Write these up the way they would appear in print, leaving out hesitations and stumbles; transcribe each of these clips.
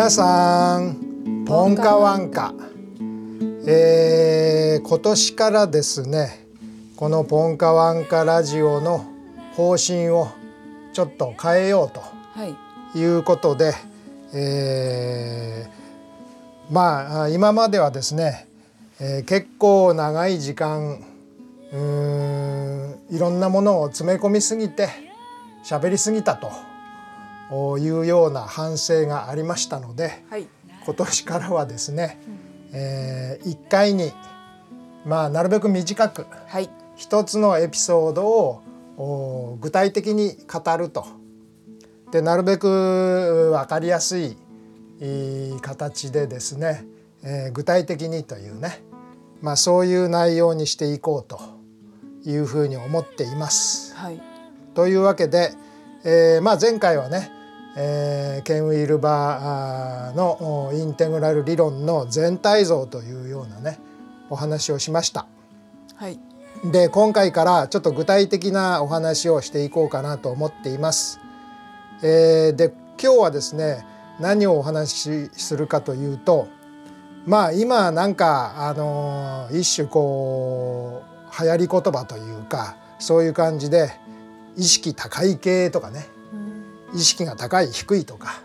皆さんポンカワンカ、今年からですね、このポンカワンカラジオの方針をちょっと変えようということで、はい、まあ今まではですね、結構長い時間いろんなものを詰め込みすぎて喋りすぎたというような反省がありましたので、はい、今年からはですね、1回に、まあ、なるべく短く、はい、1つのエピソードを具体的に語ると。で、なるべく分かりやすい形でですね、具体的にというね、まあ、そういう内容にしていこうというふうに思っています。はい、というわけで、まあ、前回はね、ケン・ウィルバーのインテグラル理論の全体像というようなねお話をしました。はい、で、今回からちょっと具体的なお話をしていこうかなと思っています。で、今日はですね、何をお話しするかというと、まあ今なんか一種こう流行り言葉というかそういう感じで意識高い系とかね、意識が高い低いとか、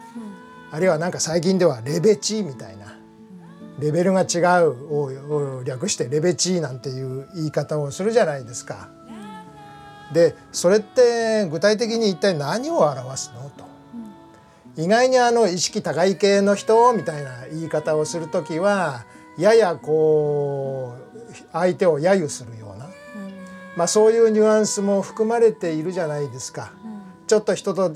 あるいはなんか最近ではレベチみたいな、レベルが違うを略してレベチなんていう言い方をするじゃないですか。で、それって具体的に一体何を表すのと。意外に意識高い系の人みたいな言い方をするときはややこう相手を揶揄するような、まあ、そういうニュアンスも含まれているじゃないですか。ちょっと人と違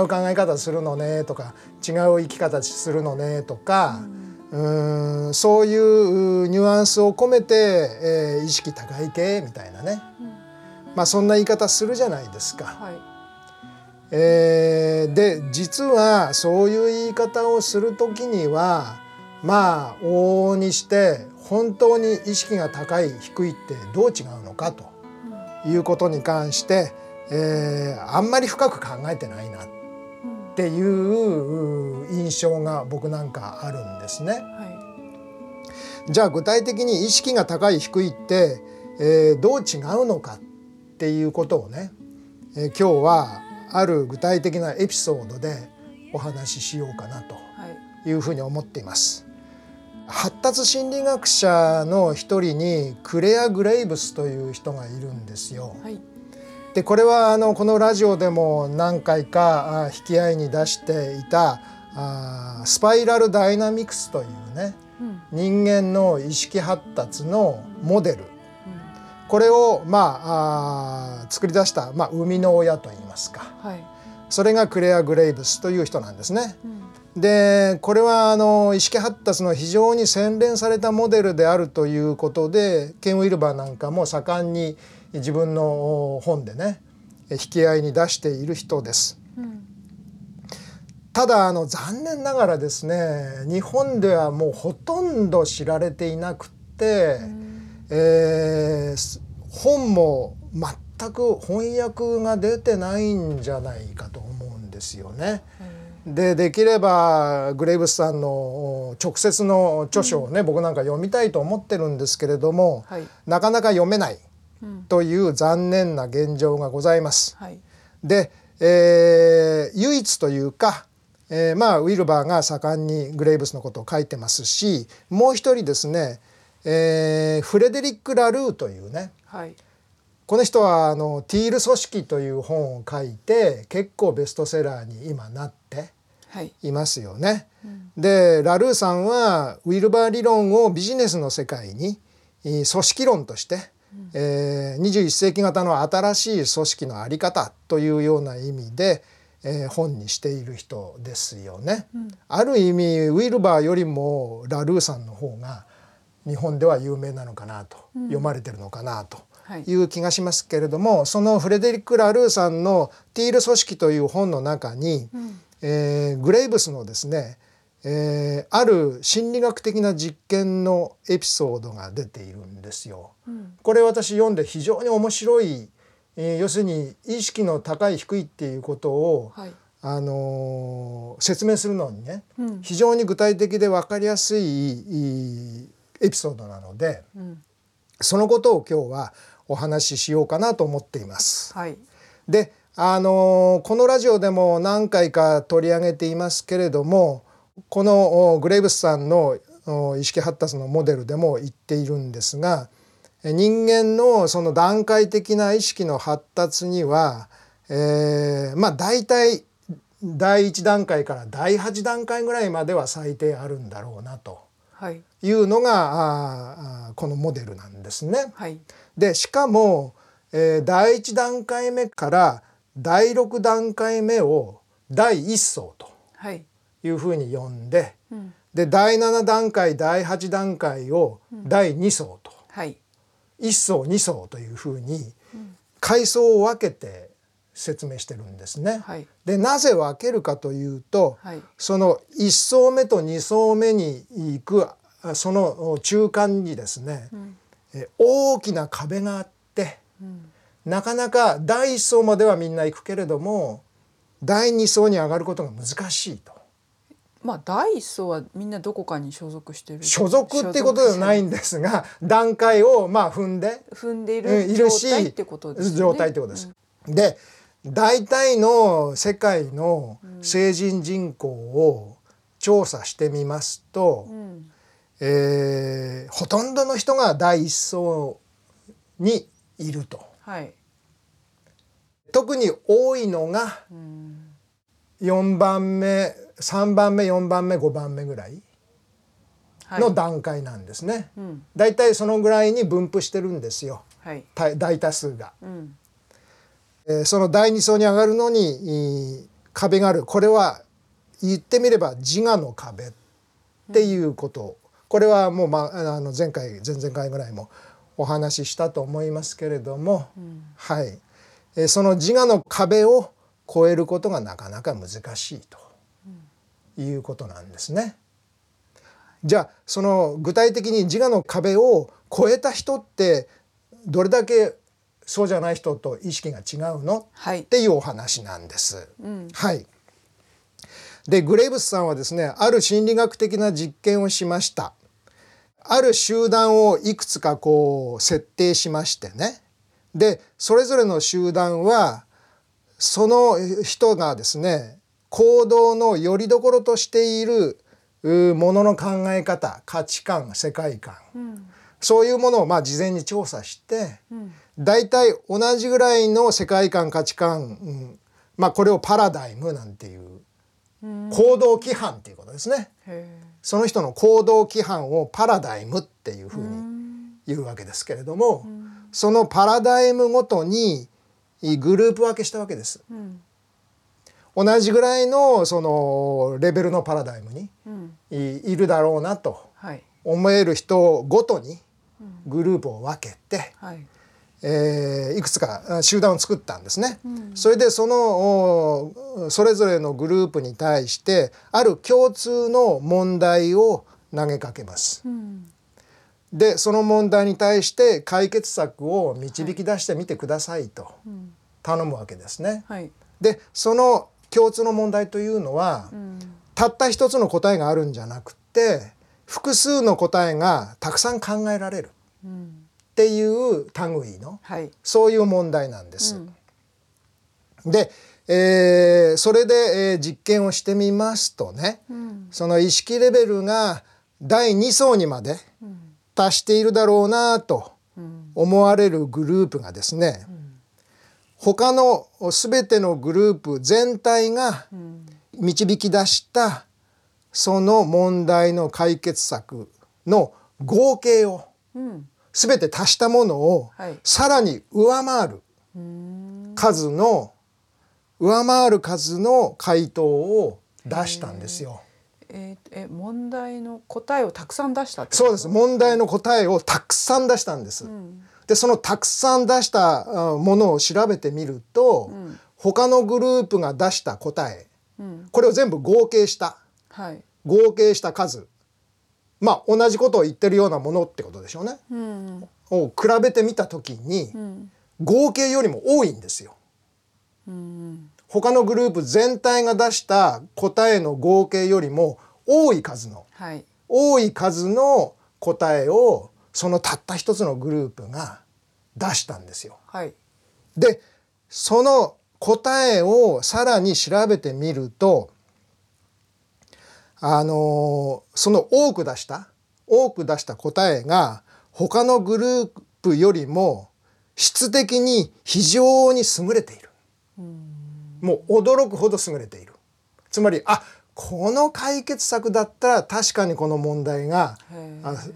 う考え方するのねとか、違う生き方するのねとか、そういうニュアンスを込めて、意識高い系みたいなね、まあ、そんな言い方するじゃないですか。はい、で、実はそういう言い方をするときには、まあ往々にして本当に意識が高い低いってどう違うのかということに関して、あんまり深く考えてないなっていう印象が僕なんかあるんですね。はい、じゃあ具体的に意識が高い低いって、どう違うのかっていうことをね、今日はある具体的なエピソードでお話ししようかなというふうに思っています。発達心理学者の一人にクレア・グレイブスという人がいるんですよ。はい、で、これはこのラジオでも何回か引き合いに出していたスパイラルダイナミクスというね、人間の意識発達のモデル、これを、まあ、作り出した、まあ、生みの親といいますか、はい、それがクレア・グレイブスという人なんですね。で、これは意識発達の非常に洗練されたモデルであるということで、ケン・ウィルバーなんかも盛んに自分の本でね引き合いに出している人です。ただ残念ながらですね、日本ではもうほとんど知られていなくて、本も全く翻訳が出てないんじゃないかと思うんですよね。で、できればグレイブスさんの直接の著書をね、僕なんか読みたいと思ってるんですけれども、はい、なかなか読めないという残念な現状がございます。はい、で、唯一というか、まあ、ウィルバーが盛んにグレイブスのことを書いてますし、もう一人ですね、フレデリック・ラルーというね、はい、この人はティール組織という本を書いて結構ベストセラーに今なっていますよね。はい、で、ラルーさんはウィルバー理論をビジネスの世界に組織論として、21世紀型の新しい組織の在り方というような意味で、本にしている人ですよね。ある意味ウィルバーよりもラルーさんの方が日本では有名なのかなと、読まれてるのかなという気がしますけれども、はい、そのフレデリック・ラルーさんのティール組織という本の中に、グレイブスのですね、ある心理学的な実験のエピソードが出ているんですよ。これ私読んで非常に面白い、要するに意識の高い低いっていうことを、はい、説明するのにね、うん、非常に具体的で分かりやすいエピソードなので、うん、そのことを今日はお話ししようかなと思っています。はい、で、このラジオでも何回か取り上げていますけれども、このグレイブスさんの意識発達のモデルでも言っているんですが、人間のその段階的な意識の発達には、大体第1段階から第8段階ぐらいまでは最低あるんだろうなというのが、このモデルなんですね。はい、でしかも、第1段階目から第6段階目を第1層というふうに呼んで、はい、うん、で第7段階第8段階を第2層と、うん、はい、1層2層というふうに階層を分けて説明してるんですね。はい、でなぜ分けるかというと、はい、その1層目と2層目に行くその中間にですね、うん、大きな壁があって、うん、なかなか第1層まではみんな行くけれども第2層に上がることが難しいと。まあ、第1層はみんなどこかに所属してる、所属ってことではないんですが段階を踏んでいる状態ってことですね。状態ってことです。うん、で大体の世界の成人人口を調査してみますと、うん、ほとんどの人が第一層にいると。はい、特に多いのが4番目、3番目、4番目、5番目ぐらいの段階なんですね。はい、うん、大体そのぐらいに分布してるんですよ、はい、大多数が。うん、その第2層に上がるのに壁がある、これは言ってみれば自我の壁っていうこと、うん、これはもう、前回前々回ぐらいもお話ししたと思いますけれども、うん、はい、その自我の壁を越えることがなかなか難しいということなんですね。じゃあその具体的に自我の壁を越えた人ってどれだけそうじゃない人と意識が違うの、はい、っていうお話なんです。うん、はい、でグレイブスさんはですね、ある心理学的な実験をしました。ある集団をいくつかこう設定しましてね、でそれぞれの集団はその人がですね行動の拠り所としているものの考え方、価値観、世界観、うん、そういうものを事前に調査して、うん、大体同じぐらいの世界観、価値観、うん、これをパラダイムなんていう行動規範っていうことですね。その人の行動規範をパラダイムっていうふうに言うわけですけれども、そのパラダイムごとにグループ分けしたわけです。うん、同じぐらいのそのレベルのパラダイムにいるだろうなと思える人ごとにグループを分けて、いくつか集団を作ったんですね。うん、それでそれぞれのグループに対してある共通の問題を投げかけます。うん、でその問題に対して解決策を導き出してみてくださいと頼むわけですね。はい、でその共通の問題というのは、うん、たった一つの答えがあるんじゃなくて複数の答えがたくさん考えられるっていう類の、はい、そういう問題なんです。うん、で、それで、実験をしてみますとね、うん、その意識レベルが第2層にまで達しているだろうなと思われるグループがですね、うん、他の全てのグループ全体が導き出したその問題の解決策の合計を、全て足したものをさらに上回る数の回答を出したんですよ。問題の答えをたくさん出したってこと？そうです。問題の答えをたくさん出したんです。うん、でそのたくさん出したものを調べてみると、うん、他のグループが出した答え、うん、これを全部合計した、はい、合計した数、同じことを言ってるようなものってことでしょうね、うん、を比べてみた時に、うん、合計よりも多いんですよ。うん、他のグループ全体が出した答えの合計よりも多い数の答えをそのたった一つのグループが出したんですよ。はい、でその答えをさらに調べてみるとその多く出した答えが他のグループよりも質的に非常に優れている。もう驚くほど優れている。つまりこの解決策だったら確かにこの問題が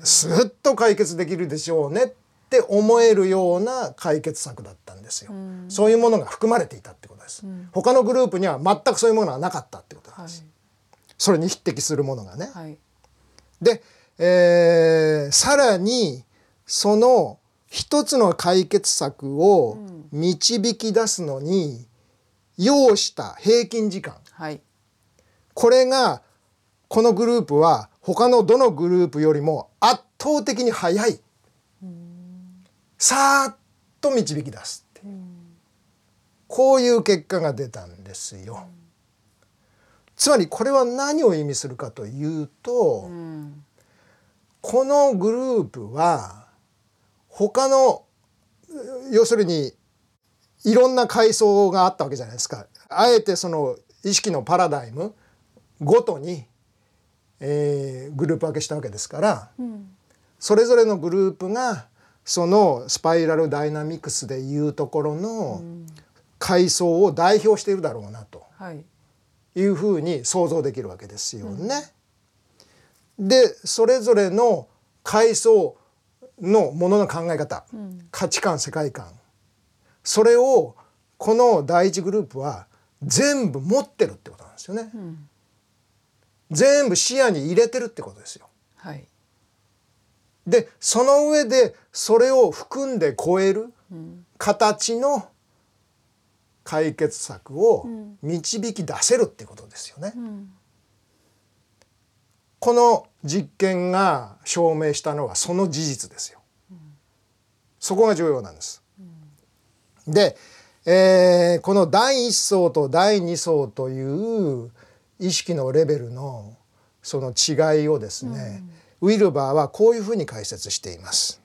スッと解決できるでしょうねって思えるような解決策だったんですよ。そういうものが含まれていたってことです。他のグループには全くそういうものはなかったってことなんです。それに匹敵するものがね。で、さらにその一つの解決策を導き出すのに要した平均時間、これがこのグループは他のどのグループよりも圧倒的に早い、さーっと導き出すっていう、こういう結果が出たんですよ。つまりこれは何を意味するかというと、このグループは他の要するにいろんな階層があったわけじゃないですか。あえてその意識のパラダイムごとに、グループ分けしたわけですから、それぞれのグループがそのスパイラルダイナミクスでいうところの階層を代表しているだろうなというふうに想像できるわけですよね。でそれぞれの階層のものの考え方、価値観、世界観、それをこの第一グループは全部持ってるってことなんですよね。全部視野に入れてるってことですよ。でその上でそれを含んで超える形の解決策を導き出せるってことですよね。この実験が証明したのはその事実ですよ。そこが重要なんです。で、この第1層と第2層という意識のレベルのその違いをですね、ウィルバーはこういうふうに解説しています。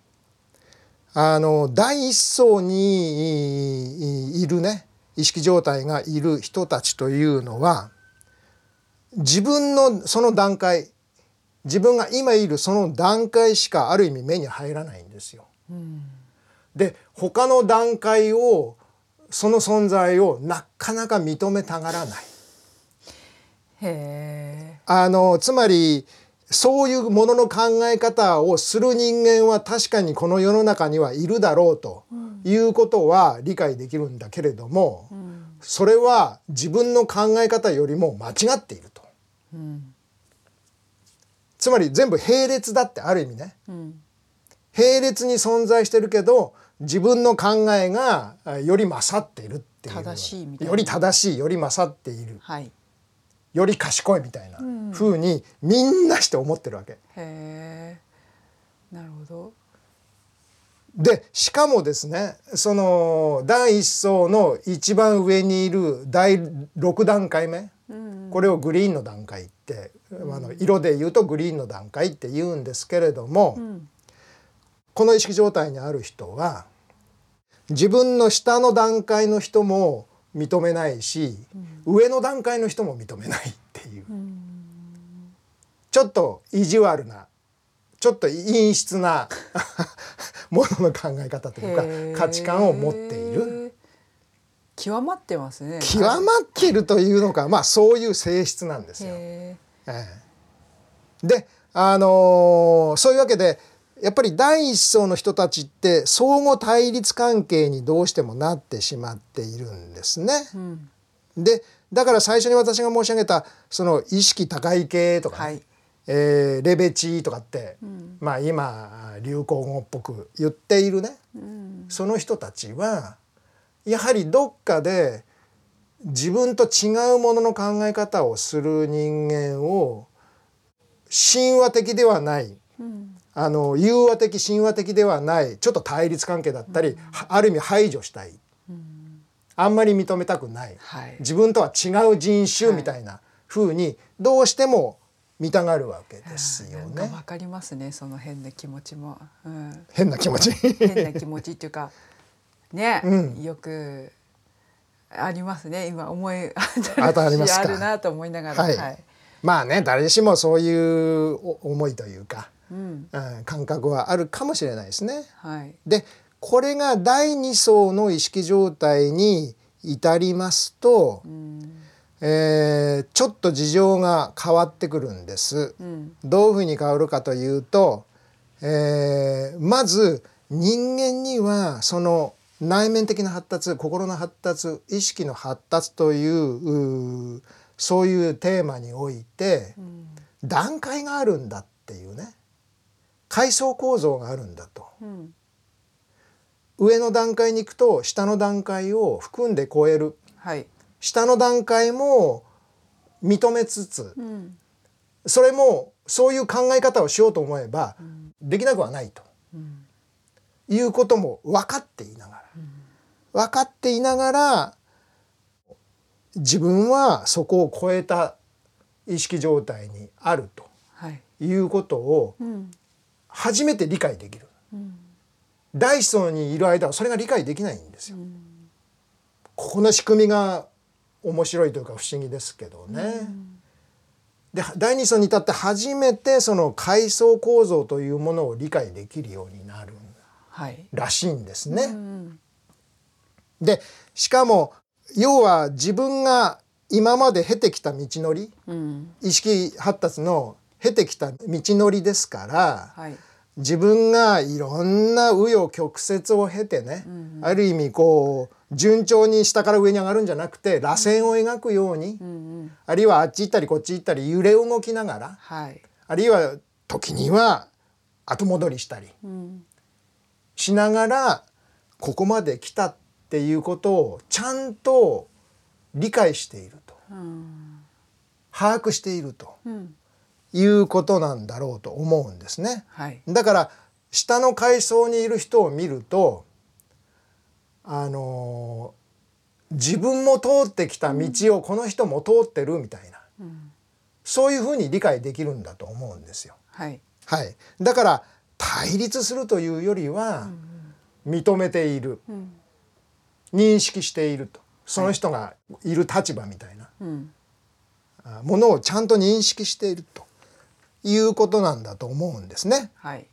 第1層にいるね、意識状態がいる人たちというのは、自分のその段階、自分が今いるその段階しかある意味目に入らないんですよ。で他の段階をその存在をなかなか認めたがらない。つまりそういうものの考え方をする人間は確かにこの世の中にはいるだろうということは理解できるんだけれども、それは自分の考え方よりも間違っていると。つまり全部並列だってある意味ね、並列に存在してるけど自分の考えがより勝っているっていう、正しいみたいな、より正しい、より勝っている、より賢いみたいな風にみんなして思ってるわけ。なるほど。でしかもですね、その第一層の一番上にいる第6段階目、これをグリーンの段階って、色で言うとグリーンの段階って言うんですけれども、この意識状態にある人は自分の下の段階の人も認めないし、上の段階の人も認めないっていう、ちょっと意地悪な、ちょっと陰湿なものの考え方というか価値観を持っている。極まってますね。極まっているというのか、そういう性質なんですよ。で、そういうわけでやっぱり第一層の人たちって相互対立関係にどうしてもなってしまっているんですね。でだから最初に私が申し上げたその意識高い系とか、レベチとかって、今流行語っぽく言っているね、その人たちはやはりどっかで自分と違うものの考え方をする人間を神話的ではない、融和的神話的ではない、ちょっと対立関係だったり、ある意味排除したい、あんまり認めたくない、はい、自分とは違う人種みたいな風にどうしても見たがるわけですよね。わかりますね、その変な気持ちも、うん、変な気持ち変な気持ちっていうかね、うん、よくありますね。今思い当たりますかあるなと思いながら、はいはい、まあね、誰しもそういう思いというか、うんうん、感覚はあるかもしれないですね、はい、でこれが第2層の意識状態に至りますと、うん、ちょっと事情が変わってくるんです、うん、どういうふうに変わるかというと、まず人間にはその内面的な発達、心の発達、意識の発達という、そういうテーマにおいて、うん、段階があるんだっていうね、階層構造があるんだと、うん、上の段階に行くと下の段階を含んで超える、はい、下の段階も認めつつ、うん、それもそういう考え方をしようと思えば、うん、できなくはないと、うん、いうことも分かっていながら、うん、分かっていながら自分はそこを超えた意識状態にあると、はい、いうことを初めて理解できる、うん、第一層にいる間はそれが理解できないんですよ、うん、ここの仕組みが面白いというか不思議ですけどね、うん、で第二層に至って初めてその階層構造というものを理解できるようになるらしいんですね、はい、うん、でしかも要は自分が今まで経てきた道のり、うん、意識発達の経てきた道のりですから、はい、自分がいろんな紆余曲折を経てね、うんうん、ある意味こう順調に下から上に上がるんじゃなくて螺旋を描くように、うんうん、あるいはあっち行ったりこっち行ったり揺れ動きながら、はい、あるいは時には後戻りしたり、うん、しながらここまで来たっていうことをちゃんと理解していると、うん、把握していると、うん、いうことなんだろうと思うんですね、はい、だから下の階層にいる人を見ると自分も通ってきた道をこの人も通ってるみたいな、うん、そういうふうに理解できるんだと思うんですよ、はいはい、だから対立するというよりは認めている、うんうん、認識していると、その人がいる立場みたいなものをちゃんと認識しているということなんだと思うんですね、はい、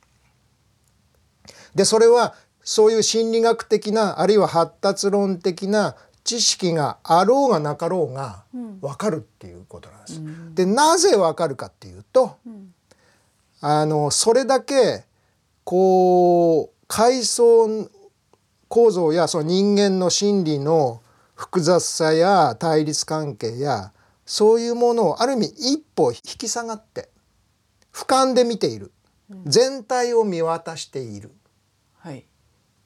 でそれはそういう心理学的なあるいは発達論的な知識があろうがなかろうが分かるっていうことなんです、うん、でなぜ分かるかっていうと、うん、それだけこう階層構造やその人間の心理の複雑さや対立関係やそういうものをある意味一歩引き下がって俯瞰で見ている、全体を見渡している、はい、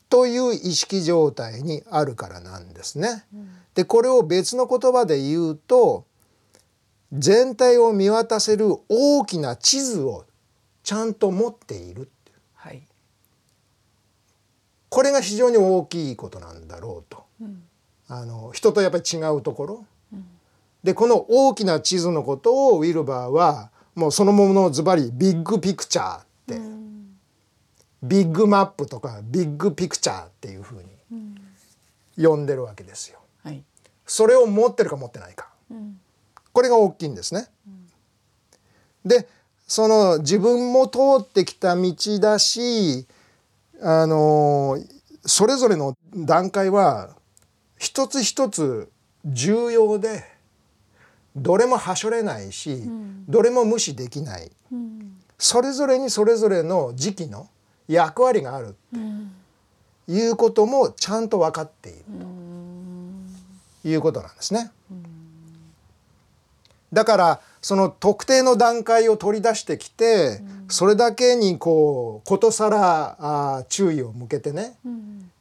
という意識状態にあるからなんですね、うん、でこれを別の言葉で言うと全体を見渡せる大きな地図をちゃんと持っている、これが非常に大きいことなんだろうと、うん、人とやっぱり違うところ、うん、でこの大きな地図のことをウィルバーはもうそのものをズバリビッグピクチャーって、うん、ビッグマップとかビッグピクチャーっていうふうに呼んでるわけですよ、うん、はい、それを持ってるか持ってないか、うん、これが大きいんですね、うん、でその自分も通ってきた道だしそれぞれの段階は一つ一つ重要でどれもはしょれないし、うん、どれも無視できない、うん、それぞれにそれぞれの時期の役割があるっていうこともちゃんと分かっているということなんですね、うん、だからその特定の段階を取り出してきて、うん、それだけにこうことさら注意を向けてね、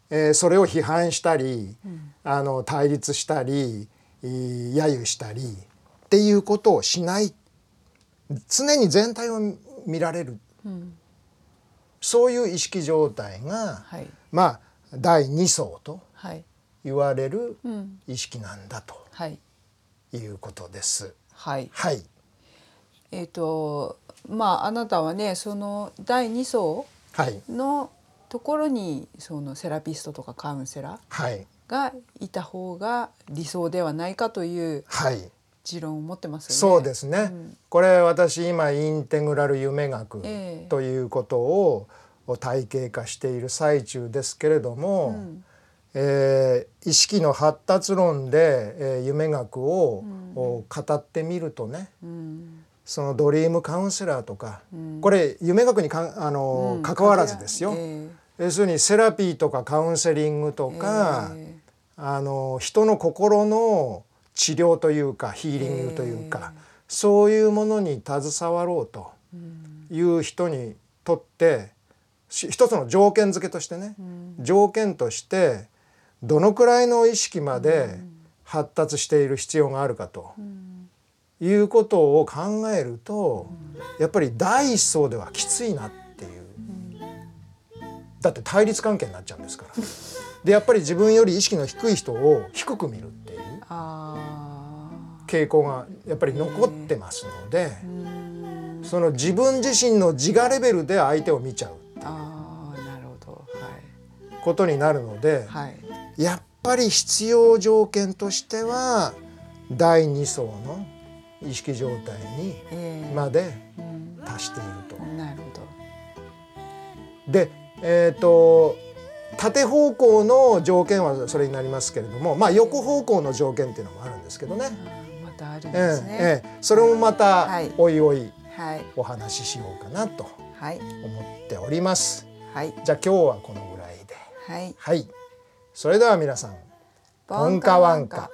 うん、それを批判したり、うん、対立したり揶揄したりっていうことをしない、常に全体を見られる、うん、そういう意識状態が、はい、まあ第2層と言われる意識なんだと、いうことです。はい。はい。まああなたはね、その第2層のところにそのセラピストとかカウンセラーがいた方が理想ではないかという持論を持ってますよね。そうですね、これ私今インテグラル夢学ということを体系化している最中ですけれども、意識の発達論で、夢学を、語ってみるとね、そのドリームカウンセラーとか、これ夢学に関わらずですよ、要するにセラピーとかカウンセリングとか、人の心の治療というかヒーリングというか、そういうものに携わろうという人にとって一つの条件付けとしてね、条件としてどのくらいの意識まで発達している必要があるかということを考えると、やっぱり第一層ではきついなっていう、だって対立関係になっちゃうんですから。でやっぱり自分より意識の低い人を低く見るっていう傾向がやっぱり残ってますので、その自分自身の自我レベルで相手を見ちゃうことになるので、やっぱり必要条件としては第2層の意識状態にまで達していると。なるほど。で、縦方向の条件はそれになりますけれども、まあ横方向の条件っていうのもあるんですけどね。またあるんですね。それもまたおいおいお話ししようかなと思っております。じゃあ今日はこのぐらいで。はい、それでは皆さん、ポンカワンカ。